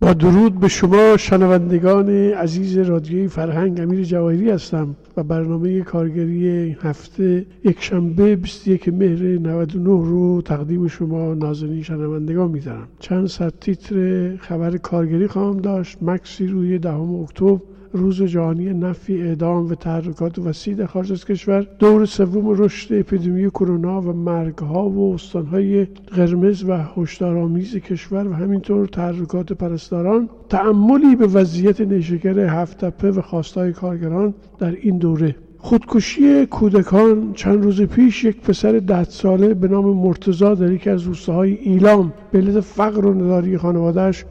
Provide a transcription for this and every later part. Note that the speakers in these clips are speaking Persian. با درود به شما شنوندگان عزیز رادیوی فرهنگ، امیر جواهری هستم و برنامه کارگری هفته یکشنبه 21 مهر 99 رو تقدیم شما نازنین شنوندگان می‌ذارم. چند سب تیتر خبر کارگری خواهم داشت. مکسی روی 10 اکتبر، روز جهانی نفی اعدام و تحرکات وسیع خارج از کشور، دور سوم رشد اپیدمی کرونا و مرگ‌ها و استان‌های قرمز و هشدارآمیز کشور و همینطور تحرکات پرستاران، تأملی به وضعیت نیشکر هفتتپه و خواست‌های کارگران در این دوره. خودکشی کودکان. چند روز پیش یک پسر 10 ساله به نام مرتضی در یکی از روستاهای ایلام به علت فقر و نداری خانواده‌اش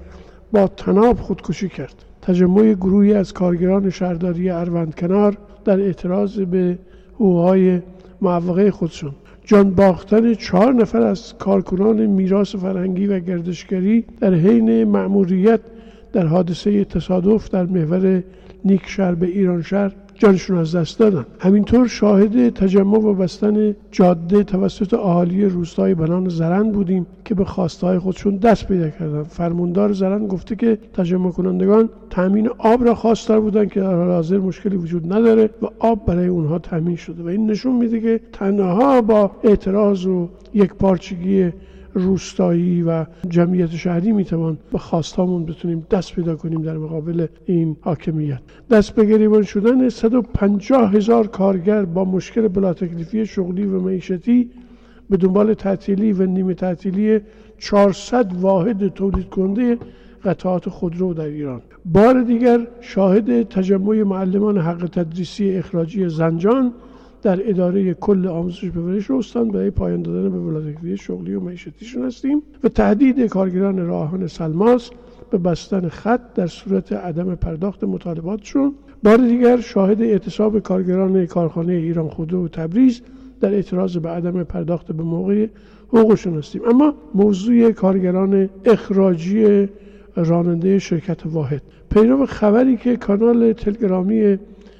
با طناب خودکشی کرد. تجمع گروهی از کارگران شهرداری اروندکنار در اعتراض به حقوق‌های معوقه خودشون. جان باختن 4 نفر از کارکنان میراث فرهنگی و گردشگری در حین مأموریت در حادثه تصادف در محور نیشکر به ایران شهر جانشون از دست دادن. همینطور شاهد تجمع و بستن جاده توسط اهالی روستای بنان زرند بودیم که به خواسته‌های خودشون دست پیدا کردن. فرماندار زرند گفته که تجمع کنندگان تامین آب را خواستار بودن که در حال حاضر مشکلی وجود نداره و آب برای اونها تامین شده و این نشون میده که تنها با اعتراض و یکپارچگی روستایی و جمعیت شهری میتوان به خواستامون بتونیم دست پیدا کنیم در مقابل این حاکمیت. دست به گریبان شدن 150,000 کارگر با مشکل بلاتکلیفی شغلی و معیشتی به دنبال تعطیلی و نیمه تعطیلی 400 واحد تولید کننده قطعات خودرو در ایران. بار دیگر شاهد تجمع معلمان حق تدریسی اخراجی زنجان در اداره کل آموزش پرورش استان برای پایان دادن به بلاتکلیفی شغلی و معیشتیشون هستیم و تهدید کارگران راهان سلماس به بستن خط در صورت عدم پرداخت مطالباتشون. بار دیگر شاهد اعتصاب کارگران کارخانه ایران خودرو و تبریز در اعتراض به عدم پرداخت به موقع حقوقشون هستیم. اما موضوع کارگران اخراجی راننده شرکت واحد، پیرو خبری که کانال تلگرامی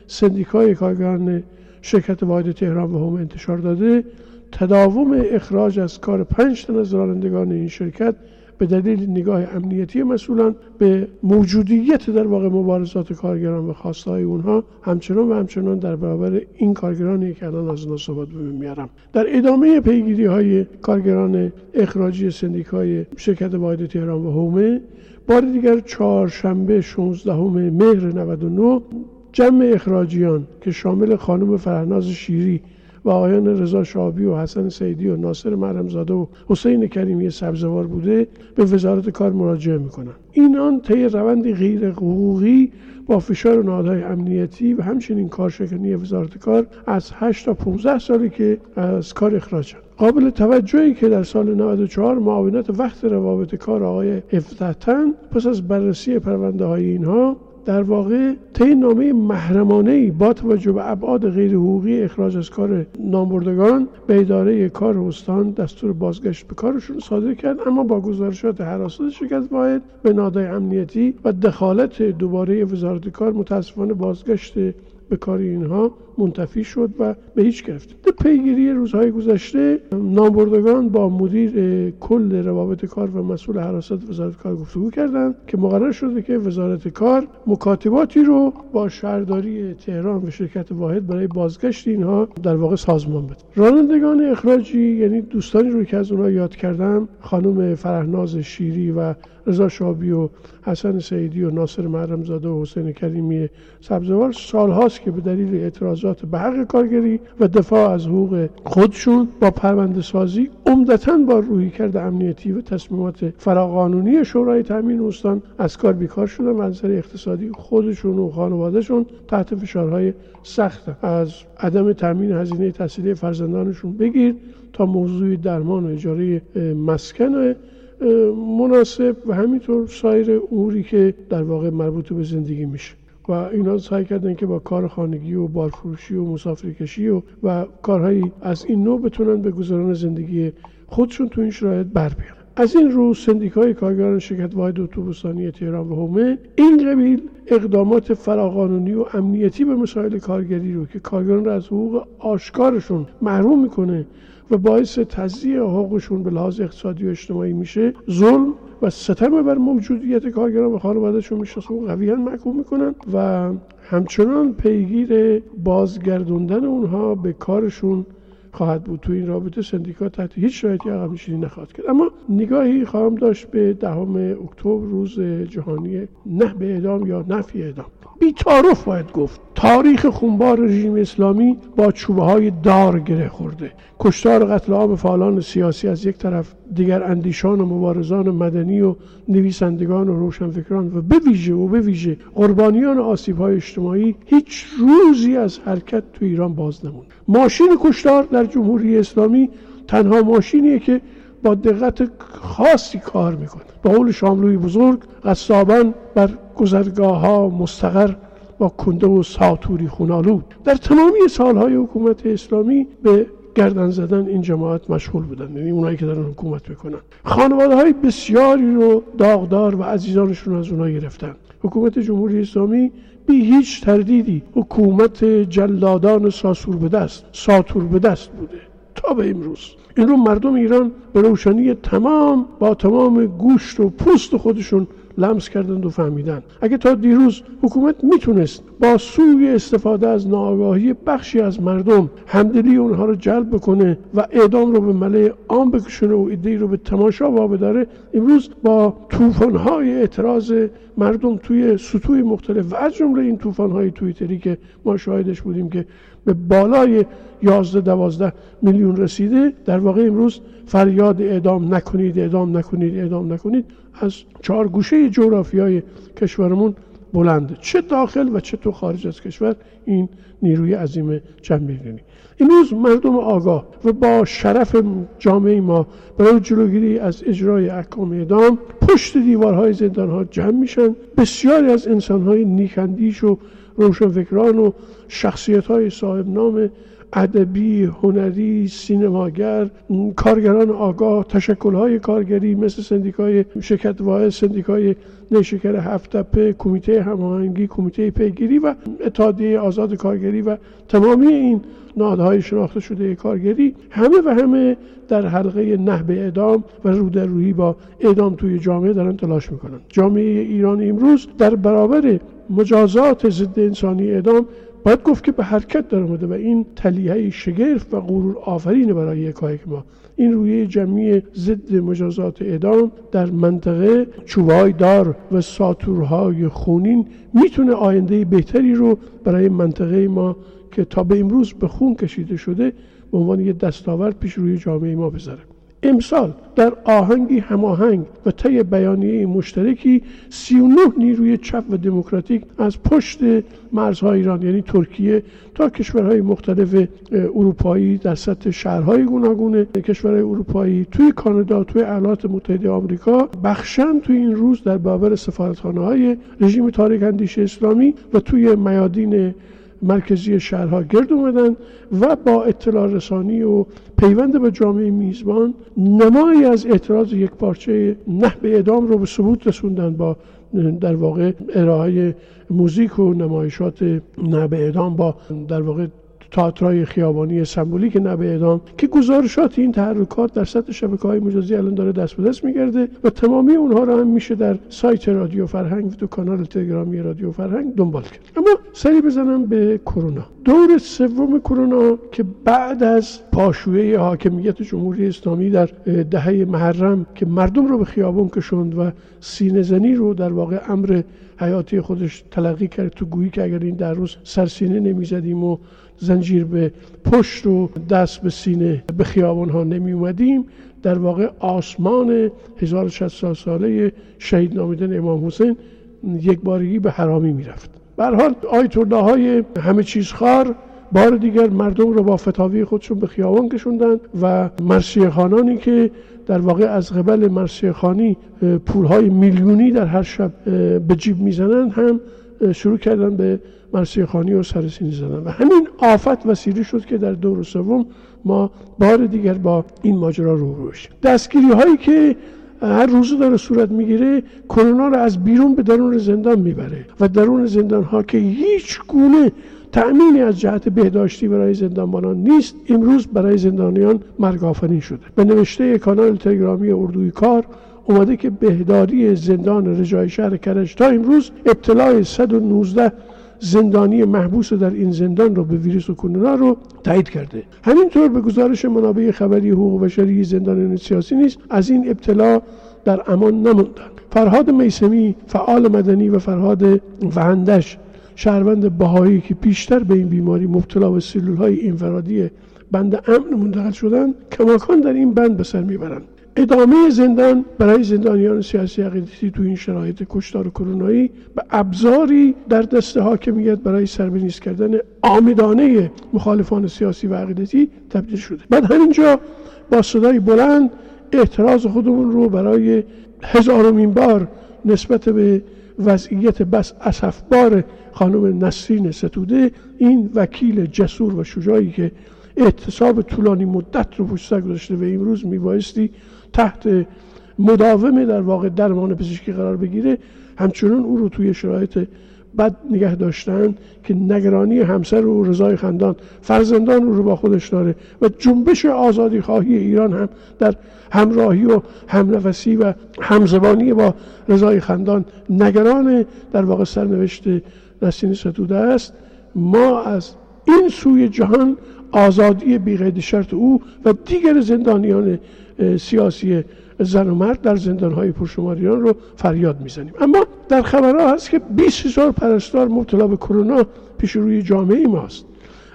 سندیکای کارگران شرکت واحد تهران و هم انتشار داده، تداوم اخراج از کار 5 تن از رانندگان این شرکت به دلیل نگاه امنیتی مسئولان به موجودیت در واقع مبارزات کارگران و خواسته‌های اونها همچنان در برابر این کارگرانی که الان از ناسبات میارم. در ادامه پیگیری‌های کارگران اخراجی سندیکای شرکت واحد تهران و هم، بار دیگر چهارشنبه 16 مهر 99 جمع اخراجیان که شامل خانم فرحناز شیری و آقایان رضا شابی و حسن سیدی و ناصر مرمزاده و حسین کریمی سبزوار بوده به وزارت کار مراجعه میکنند. اینان طی روندی غیر حقوقی با فشار نهادهای امنیتی و همچنین کارشکنی وزارت کار از 8 تا 15 سالی که از کار اخراج شدند. قابل توجهی که در سال 94 معاونت وقت روابط کار آقای افتتن پس از بررسی پرونده های اینها در واقع طی نامه محرمانه‌ای با توجه به ابعاد غیرحقوقی اخراج از کار نامبردگان به اداره کار استان دستور بازگشت به کارشون صادر کرد، اما با گزارشات حراست شرکت واحد به نهادهای امنیتی و دخالت دوباره وزارت کار متاسفانه بازگشت به کار اینها منتفی شد و به هیچ گرفت. در پیگیری روزهای گذشته نامبردگان با مدیر کل روابط کار و مسئول حراست وزارت کار گفتگو کردند که مقرر شده که وزارت کار مکاتباتی رو با شهرداری تهران و شرکت واحد برای بازگشت اینها در واقع سازمان بده. رانندگان اخراجی، یعنی دوستانی رو که از اونها یاد کردم، خانم فرحناز شیری و رضا شابی و حسن سیدی و ناصر محرم‌زاده و حسین کریمی سبزوار، سالهاست که به دلیل اعتراض مبارزات به حق کارگری و دفاع از حقوق خودشون با پرونده‌سازی عمدتاً با رویکرد امنیتی و تصمیمات فراقانونی شورای تامین استان از کار بیکار شدن و از نظر اقتصادی خودشون و خانوادهشون تحت فشارهای سخت از عدم تامین هزینه تحصیلی فرزندانشون بگیر تا موضوع درمان و اجاره مسکن مناسب و همینطور سایر اموری که در واقع مربوط به زندگی میشه. و اینا سعی کردن که با کار خانگی و بارفروشی و مسافرکشی و کارهایی از این نوع بتونن به گذران زندگی خودشون تو این شرایط بر بیارن. از این رو سندیکای کارگران شرکت واحد اتوبوسانی تهران و حومه این قبیل اقدامات فراقانونی و امنیتی به مسائل کارگری رو که کارگران را از حقوق آشکارشون محروم میکنه و باعث تضییع حقوقشون به لحاظ اقتصادی و اجتماعی میشه، ظلم و ستم بر موجودیت کارگران و خانوادهشون میشه، قویاً محکوم میکنن و همچنان پیگیر بازگردوندن اونها به کارشون خواهد بود. تو این رابطه سندیکا تحت هیچ شرایطی عقب‌نشینی نخواهد کرد. اما نگاهی خواهم داشت به 10 اکتبر، روز جهانی نه به اعدام یا نفی اعدام. بی‌تعارف باید گفت تاریخ خونبار رژیم اسلامی با چوبه‌های دار گره خورده. کشتار و قتل عام فعالان سیاسی از یک طرف، دیگر اندیشان و مبارزان مدنی و نویسندگان و روشنفکران و به ویژه قربانیان آسیب‌های اجتماعی هیچ روزی از حرکت تو ایران باز نموند. ماشین کشتار در جمهوری اسلامی تنها ماشینیه که با دقت خاصی کار میکنه. با قول شاملوی بزرگ، قصابان بر گذرگاه‌ها مستقر با کنده و ساتوری خونالود. در تمامی سالهای حکومت اسلامی به گردن زدن این جماعت مشغول بودن، یعنی اونایی که دارن حکومت میکنن. خانواده‌های بسیاری رو داغدار و عزیزانشون از اونها گرفتن. حکومت جمهوری اسلامی بی هیچ تردیدی حکومت جلادان ساتور به دست بوده تا به امروز. این رو مردم ایران به روشنی تمام با تمام گوشت و پوست خودشون لمس کردند و فهمیدن. اگه تا دیروز حکومت میتونست با سوء استفاده از ناآگاهی بخشی از مردم همدلی اونها رو جلب بکنه و اعدام رو به ملأ عام بکشونه و ایده‌ای رو به تماشا وابداره، امروز با طوفان‌های اعتراض مردم توی سطوح مختلف و از جمله این طوفان‌های توییتری که ما شاهدش بودیم که به بالای 11-12 میلیون رسیده، در واقع امروز فریاد اعدام نکنید از 4 گوشه جغرافیای کشورمون بلنده، چه داخل و چه تو خارج از کشور این نیروی عظیم جنبیدنی. امروز مردم آگاه و با شرف جامعه ما برای جلوگیری از اجرای احکام اعدام پشت دیوارهای زندان‌ها جمع میشن. بسیاری از انسان‌های نیک‌اندیش و روشنفکران و شخصیت‌های صاحب نام ادبی، هنری، سینماگر، کارگران آگاه، تشکل‌های کارگری مثل سندیکای شرکت واحد، سندیکای نیشکر هفتتپه، کمیته هماهنگی، کمیته پیگیری و اتحادیه آزاد کارگری و تمامی این نهادهای شناخته شده کارگری، همه در حلقه نه به اعدام و رو در رویی با اعدام توی جامعه دارن تلاش میکنن. جامعه ایران امروز در برابر مجازات ضد انسانی اعدام باید گفت که به حرکت در آمده و این تلیعه شگرف و غرور آفرین برای یکایک ما. این رویه جمعی ضد مجازات اعدام در منطقه چوبه‌های دار و ساتورهای خونین میتونه آینده بهتری رو برای منطقه ما که تا به امروز به خون کشیده شده به عنوان یه دستاورد پیش روی جامعه ما بذاره. امسال در آهنگی هماهنگ و طی بیانیه مشترکی 39 نیروی چپ و دموکراتیک از پشت مرزهای ایران، یعنی ترکیه تا کشورهای مختلف اروپایی در سطح شهرهای گوناگون کشورهای اروپایی، توی کانادا، توی ایالات متحده آمریکا، بخشن توی این روز در برابر سفارتخانه‌های رژیم تاریک اندیش اسلامی و توی میادین مرکزی شهرها گرد اومدن و با اطلاع رسانی و پیوند به جامعه میزبان نمایی از اعتراض یک پارچه نه به اعدام رو به ثبوت رسوندن با در واقع ارائه موزیک و نمایشات نه به اعدام با در واقع تئاترای خیابانی سمبولیک نبه اعدام که گزارشات این تحرکات در سطح شبکه‌های مجازی الان داره دست به دست می‌گرده و تمامی اونها رو هم میشه در سایت رادیو فرهنگ و کانال تلگرامی رادیو فرهنگ دنبال کرد. اما سری بزنم به کرونا. دور سوم کرونا که بعد از پاشویه حاکمیت جمهوری اسلامی در دهه محرم که مردم رو به خیابان کشوند و سینه زنی رو در واقع امر حیاتی خودش تلقی کرد، تو گویی که اگر این در روز سرسینه نمیزدیم و زنجیر به پشت و دست به سینه به خیابان ها نمی اومدیم، در واقع آسمان 1060 ساله شهید نامیدن امام حسین یک بارگی به حرامی میرفت. به هر حال آیت الله های همه چیز خوار بار دیگر مردم رو با فتاوی خودشون به خیابان کشوندن و مرثیه خانانی که در واقع از قبل مرثیه خانی پولهای میلیونی در هر شب به جیب میزنن هم شروع کردن به مرثیه خانی و سرسینی زدن و همین آفت وسیله شد که در دور سوم ما بار دیگر با این ماجرا روبرو شدیم. دستگیری هایی که هر روزو داره صورت میگیره کرونا رو از بیرون به درون زندان میبره و درون زندان ها که هیچ گونه تأمینی از جهت بهداشتی برای زندانبانان نیست، امروز برای زندانیان مرگ آفرین شده. به نوشته کانال تلگرامی اردوی کار اومده که بهداری زندان رجای شهر کرج تا امروز ابتلای 119 زندانی محبوس در این زندان رو به ویروس کرونا رو تایید کرده. همینطور به گزارش منابع خبری حقوق بشری زندانیان سیاسی نیست از این ابتلا در امان نموندن. فرهاد میسمی فعال مدنی و فرهاد وندش شهروند بهایی که پیشتر به این بیماری مبتلا به سلول‌های انفرادی بند امن منتقل شدند کماکان در این بند به سر میبرند. ادامه زندان برای زندانیان سیاسی عقیدتی تو این شرایط کشتار کرونایی به ابزاری در دست حاکمیت برای سربنیست کردن عامدانه مخالفان سیاسی و عقیدتی تبدیل شده. بعد همینجا با صدای بلند اعتراض خودمون رو برای هزارمین بار نسبت به وضعیت بس اسفبار خانم نسرین ستوده، این وکیل جسور و شجاعی که احتساب طولانی مدت رو پشت سر گذاشته و امروز میبایستی تحت مداوم در واقع درمان پزشکی قرار بگیره، همچنان او رو توی شرایط بد نگه داشتن که نگرانی همسر او رضای خندان فرزندان او رو با خودش داره و جنبش آزادی خواهی ایران هم در همراهی و همنفسی و همزبانی با رضای خندان نگران در واقع سرنوشت نسرین ستوده است. ما از این سوی جهان آزادی بی‌قید شرط او و دیگر زندانیان سیاسی زن و مرد در زندان‌های پرشماریان رو فریاد می‌زنیم. اما در خبرها هست که 20000 پرستار مبتلا به کرونا پیش روی جامعه ماست.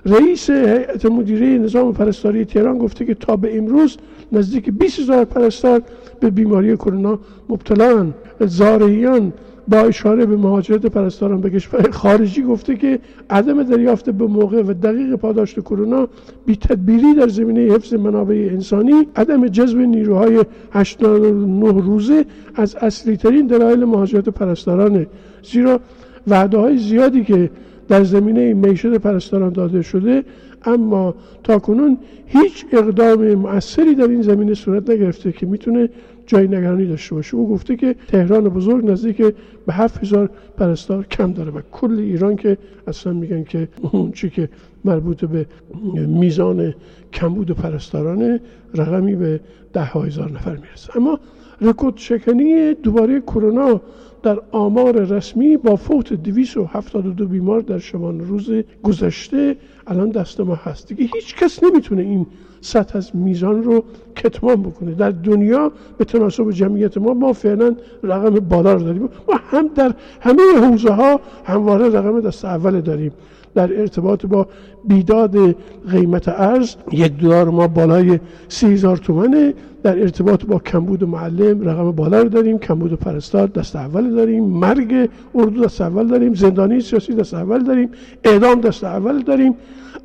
رئیس هیئت مدیره نظام پرستاری تهران گفته که تا به امروز نزدیک 20000 پرستار به بیماری کرونا مبتلااند. زارعیان با اشاره به مهاجرت پرستاران به کشور خارجی گفته که عدم دریافت به موقع و دقیق پاداش کرونا، بی‌تدبیری در زمینه حفظ منابع انسانی، عدم جذب نیروهای 89 روزه از اصلی‌ترین دلایل مهاجرت پرستارانه، زیرا وعده‌های زیادی که در زمینه معیشت پرستاران داده شده اما تاکنون هیچ اقدام مؤثری در این زمینه صورت نگرفته که میتونه جای نگرانی داشته باشه. او گفته که تهران بزرگ نزدیک به 7000 پرستار کم داره و کل ایران که اصلا میگن که اون چی که مربوط به میزان کمبود پرستارانه رقمی به ده ها هزار نفر میرسه. اما رکورد شکنی دوباره کرونا در آمار رسمی با فوت 272 بیمار در شبانه روز گذشته الان دست ما هست. دیگه هیچ کس نمیتونه این سطح از میزان رو کتمان بکنه. در دنیا به تناسب جمعیت ما فعلا رقم بالا رو داریم. ما هم در همه حوزه ها همواره رقم دست اول داریم. در ارتباط با بیداد قیمت ارز $1 ما بالای 30000 تومنه، در ارتباط با کمبود معلم رقم بالا رو داریم، کمبود پرستار دست اول داریم، مرگ اردو دست اول داریم، زندانی سیاسی دست اول داریم، اعدام دست اول داریم،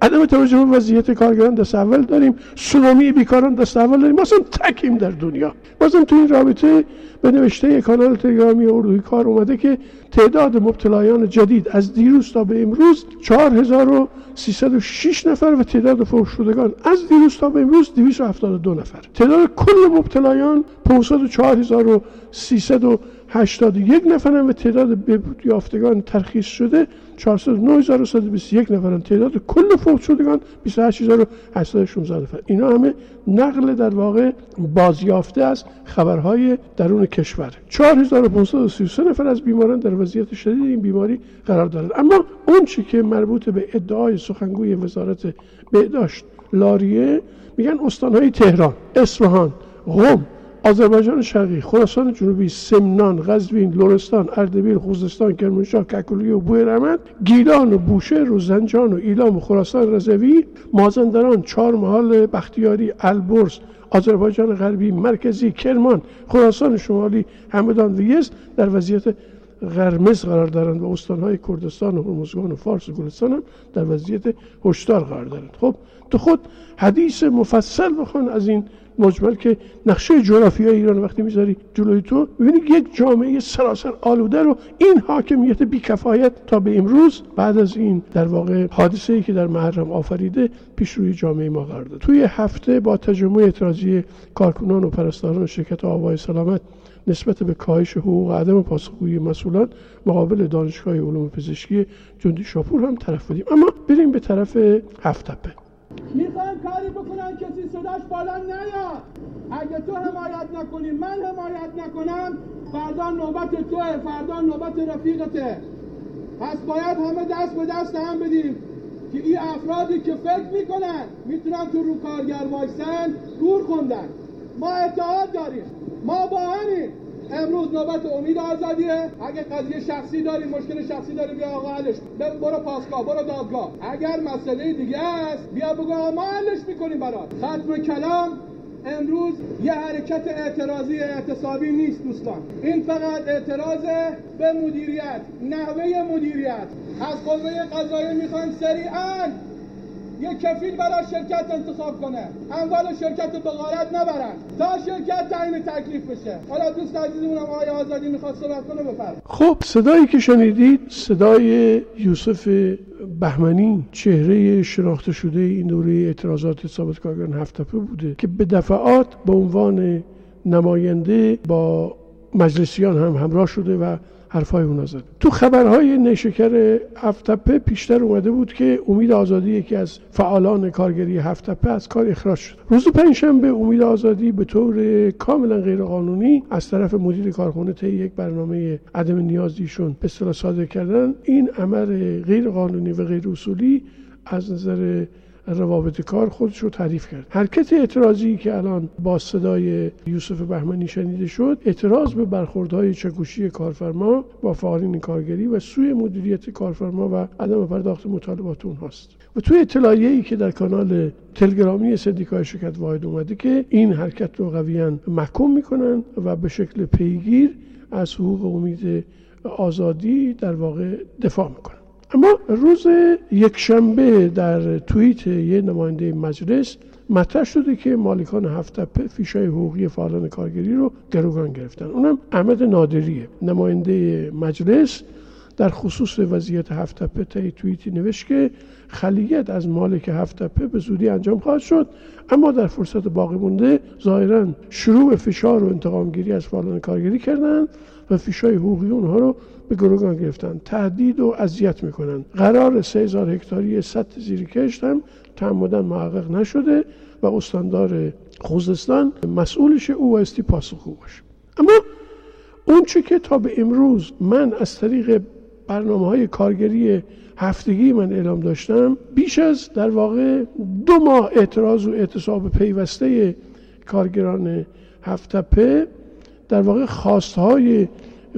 عدم توجه به وضعیت کارگران دست اول داریم، سونامی بیکاران دست اول داریم. ما هم تکیم در دنیا. بازم تو این رابطه به نوشته کانال تلگرامی اردوی کار اومده که تعداد مبتلایان جدید از دیروز تا به امروز 4306 نفر و تعداد فوت شدگان از دیروز تا به امروز 272 نفر. تعداد کل مبتلایان 504381 نفرن و تعداد بهبود یافتگان ترخیص شده 409121 نفرن. تعداد کل فوت شدگان 28816 نفر. اینا همه نقل در واقع بازیافته از خبرهای درون کشور. 4533 نفر از بیماران در وضعیت شدید این بیماری قرار دارند. اما اون چی که مربوط به ادعای سخنگوی وزارت بهداشت لاریه، میگن استانهای تهران، اصفهان، قم، آذربایجان شرقی، خراسان جنوبی، سمنان، قزوین، لرستان، اردبیل، خوزستان، کرمانشاه، ککولیه و بوئرحمد، گیلان و بوشهر و زنجان و ایلام و خراسان رضوی، مازندران، چهارمحال، بختیاری، البرز، آذربایجان غربی، مرکزی، کرمان، خراسان شمالی، همدان و یزد در وضعیت قرمز قرار دارند و استانهای کردستان و هرمزگان و فارس و گلستان هم در وضعیت هشدار قرار دارند. خب تو خود حدیث مفصل بخوان از این مجمل که نقشه جغرافیایی ایران وقتی میذاری جلوی تو می‌بینی یک جامعه سراسر آلوده رو این حاکمیت بی‌کفایت تا به امروز بعد از این در واقع حادثه‌ای که در محرم آفریده پیش روی جامعه ما قرار داد. توی هفته با تجمع اعتراضی کارکنان و پرستاران شرکت آبای سلامت نسبت به کاهش حقوق و عدم پاسخگویی مسئولان مقابل دانشگاه علوم پزشکی جندی شاپور هم طرف بودیم. اما بریم به طرف هفتتپه. میخوان کاری بکنن کسی صداش بالا نیاد. اگه تو حمایت نکنی، من حمایت نکنم، فردا نوبت توه، فردا نوبت رفیقته. پس باید همه دست به دست هم بدیم که این افرادی که فکر میکنن میتونن تو رو کارگر وایسن دور خوندن. ما اتحاد داریم، ما با همین. امروز نوبت امید آزادیه. اگه قضیه شخصی داری، مشکل شخصی داری، بیا آقا حلش، برو پاسگاه، برو دادگاه. اگر مسئله دیگه است بیا بگو ما حلش میکنیم برات. ختم کلام امروز یه حرکت اعتراضی اعتصابی نیست دوستان. این فقط اعتراض به مدیریت، نحوه مدیریت. از قوه قضاییه میخوایم سریعاً یک کفیل برای شرکت انتخاب کنه، اموال شرکت به غارت نبرن تا شرکت تعیین تکلیف بشه. حالا دوست عزیزمون آقای آزادی میخواد صحبت کنه، بفرمایید. خب صدایی که شنیدید صدای یوسف بهمنی، چهره شناخته شده این دوره اعتراضات ثابت کارگران هفتتپه بوده که به دفعات به عنوان نماینده با مجلسیان هم همراه شده و حرفای اونا زد. تو خبرهای نیشکر هفتتپه پیشتر اومده بود که امید آزادی یکی از فعالان کارگری هفتتپه از کار اخراج شد. روز پنجشنبه امید آزادی به طور کاملا غیرقانونی از طرف مدیر کارخانه طی یک برنامه عدم نیازیشون به اصطلاح صادر کردن. این عمل غیرقانونی و غیر اصولی از نظر روابط کار خودش رو تعریف کرد. حرکت اعتراضی که الان با صدای یوسف بهمنی شنیده شد، اعتراض به برخوردهای چکوشی کارفرما با فعالین کارگری و سوی مدیریت کارفرما و عدم پرداخت مطالبات اونهاست. و توی اطلاعیه‌ای که در کانال تلگرامی سندیکای شرکت واحد اومده که این حرکت رو قویاً محکوم می‌کنن و به شکل پیگیر از حقوق امید آزادی در واقع دفاع می‌کنن. اما روز یکشنبه در توییت یه نماینده مجلس مطرح شده که مالکان هفتتپه فیشای حقوقی فعالان کارگری رو گروگان گرفتن. اونم احمد نادریه، نماینده مجلس، در خصوص وضعیت هفتتپه طی توییتی نوشت که خلیت از مالک هفتتپه به زودی انجام خواهد شد، اما در فرصت باقی مونده ظاهراً شروع به فشار و انتقامگیری از فعالان کارگری کردند و فیشای حقوقی اونها رو به گروگان گرفتن، تهدید و اذیت میکنن. قرار 3000 هکتاری سد زیرکشت هم تعمداً محقق نشده و استاندار خوزستان مسئولش او استی پاسخگو باشه. اما اون چه که تا به امروز من از طریق برنامه‌های کارگری هفتگی من اعلام داشتم، بیش از در واقع 2 ماه اعتراض و اعتصاب پیوسته کارگران هفتتپه در واقع خواست‌های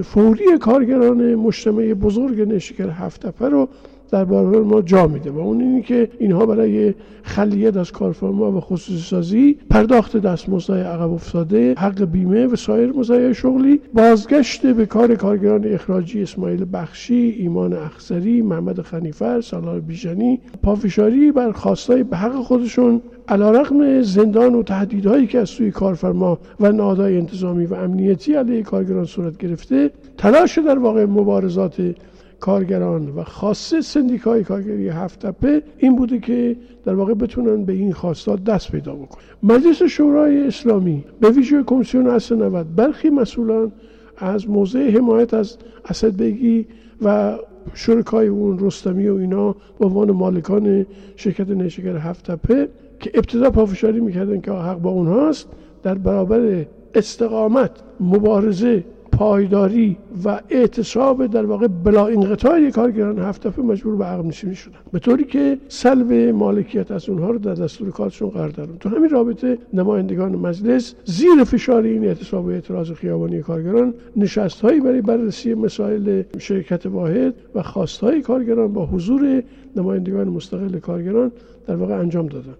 فوری کارگران مجتمع بزرگ نیشکر هفتتپه رو در برابر ما جا میده و اون اینه که اینها برای خلیت از کارفرما و خصوصی سازی، پرداخت دستمزدهای عقب افتاده، حق بیمه و سایر مزایای شغلی، بازگشت به کار کارگران اخراجی اسماعیل بخشی، ایمان اخسری، محمد خنیفر، سالار بیجانی، پافشاری بر خواستای به حق خودشون علیرغم زندان و تهدیدهایی که از سوی کارفرما و نهادهای انتظامی و امنیتی علیه کارگران صورت گرفته، تلاش در واقع مبارزات کارگران و خاصه سندیکای کارگری هفتتپه این بوده که در واقع بتونن به این خواستات دست پیدا بکنن. مجلس شورای اسلامی به ویژه کمیسیون اصل 90 برخی مسئولان از موضع حمایت از اسدبگی و شرکای اون رستمی و اینا به عنوان مالکان شرکت نیشکر هفتتپه که ابتدا پافشاری میکردن که حق با اونهاست، در برابر استقامت، مبارزه، پایداری و اعتصاب در واقع بلا انقطاع کارگران هفتتپه مجبور به عقب نشینی شدن، به طوری که سلب مالکیت از اونها رو در دستور کارشون قرار دادن. تو همین رابطه نمایندگان مجلس زیر فشار این اعتصاب و اعتراض خیابانی کارگران نشست‌هایی برای بررسی مسائل شرکت واحد و خواست‌های کارگران با حضور نمایندگان مستقل کارگران در واقع انجام دادن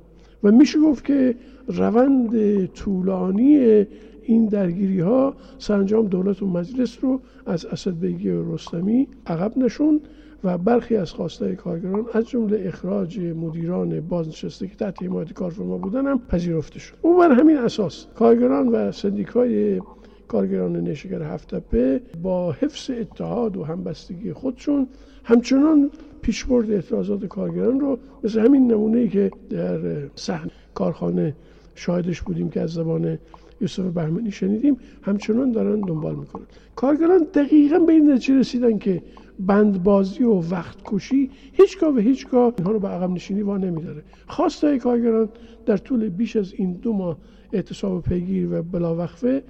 و میشه گفت که روند طولانی این درگیری‌ها سرانجام دولت و مجلس رو از اسدبگی و رستمی عقب نشوند و برخی از خواسته‌های کارگران از جمله اخراج مدیران بازنشسته که تحت حمایت کارفرما بودن هم پذیرفته شد. او بر همین اساس کارگران و سندیکای کارگران نیشکر هفتتپه با حفظ اتحاد و همبستگی خودشون همچنان پیشبرد اعتراضات کارگران رو مثل همین نمونه‌ای که در صحن کارخانه شاهدش بودیم که از زبان یوسف بهمنی شنیدیم همچنان دارن دنبال میکنن. کارگران دقیقاً به این نتیجه رسیدن که بندبازی و وقت کشی هیچگاه و هیچگاه اینها رو به عقب نشینی وا نمیداره. خواستهای کارگران در طول بیش از این 2 ماه اعتصاب پیگیر و بلاوقفه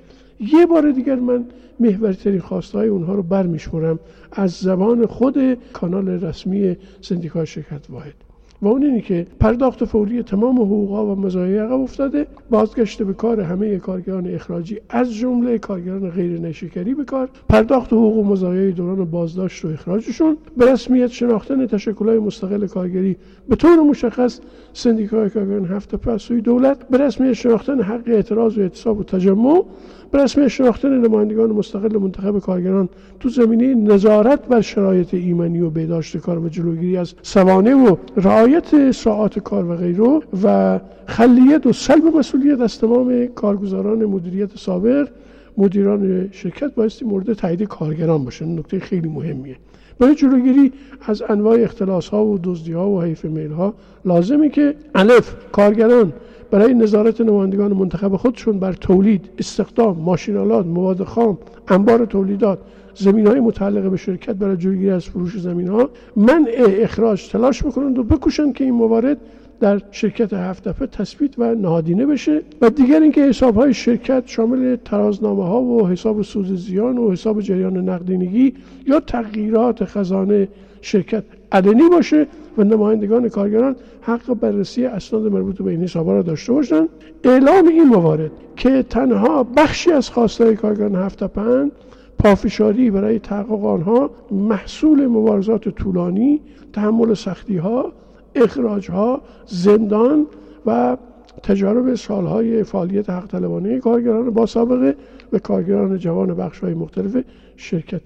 یه بار دیگر من محوری‌ترین خواستهای اونها رو برمیشمرم از زبان خود کانال رسمی سندیکای شرکت واحد و اون اینه که پرداخت فوری تمام حقوق‌ها و مزایای عقب افتاده، بازگشت به کار همه کارگران اخراجی از جمله کارگران غیر نیشکری به کار، پرداخت حقوق و مزایای دوران بازداشت و اخراجشون، به رسمیت شناختن تشکل‌های مستقل کارگری به طور مشخص سندیکای کارگران هفتتپه از سوی دولت، به رسمیت شناختن حق اعتراض و اعتصاب و تجمع، به رسمیت شناختن نمایندگان مستقل منتخب کارگران تو زمینه نظارت بر شرایط ایمنی و بهداشت کار و جلوگیری از سوانح و رعایت ساعات کار و غیره و خلیت و سلب مسئولیت از تمام کارگزاران مدیریت سابق، مدیران شرکت بایستی مورد تایید کارگران باشه. نکته خیلی مهمیه. برای جلوگیری از انواع اختلاس‌ها و دزدی‌ها و حیف میل‌ها لازمه که الف کارگران برای نظارت نمایندگان منتخب خودشون بر تولید، استخدام، ماشین‌آلات، مواد خام، انبار تولیدات، زمین‌های متعلق به شرکت برای جلوگیری از فروش زمین‌ها منع اخراج تلاش می‌کنند و بکوشند که این موارد در شرکت هفتتپه تثبیت و نهادینه بشه و دیگر اینکه حساب‌های شرکت شامل ترازنامه‌ها و حساب سود زیان و حساب جریان نقدینگی یا تغییرات خزانه شرکت علنی باشه و نمایندگان کارگران حق بررسی اسناد مربوط به این حساب‌ها را داشته باشند. اعلام این موارد که تنها بخشی از خواسته‌های کارگران هفتتپه، پافشاری برای تحقق آنها محصول مبارزات طولانی، تحمل سختی‌ها، اخراج‌ها، زندان و تجارب سالهای فعالیت حق طلبانه کارگران با سابقه و کارگران جوان بخش‌های مختلف شرکت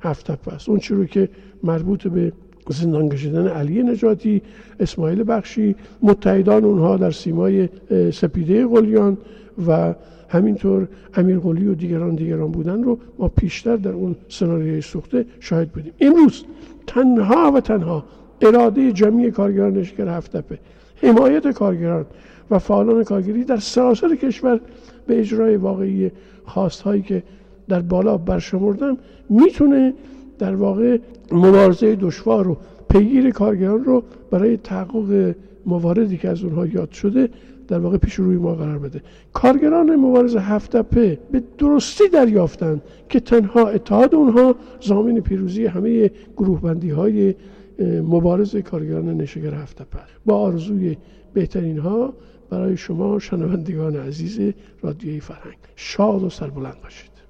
هفتتپه است. اون چیزی رو که مربوط به زندان کشیدن علی نجاتی، اسماعیل بخشی، متحدان اونها در سیمای سپیده قلیان و همینطور امیرقلی و دیگران بودن رو ما پیشتر در اون سناریوی سوخته شاهد بودیم. امروز تنها و تنها اراده جمعی کارگران نیشکر هفتتپه، حمایت کارگران و فعالان کارگری در سراسر کشور به اجرای واقعی خواستهایی که در بالا برشمردم میتونه در واقع مبارزه دشوار و پیگیر کارگران رو برای تحقق مواردی که از اونها یاد شده در واقع پیش روی ما قرار بده. کارگران مبارز هفتتپه به درستی دریافتن که تنها اتحاد اونها ضامن پیروزی همه گروهبندی‌های مبارز کارگران نیشکر هفتتپه. با آرزوی بهترین ها برای شما شنوندگان عزیز رادیوی فرهنگ، شاد و سربلند باشید.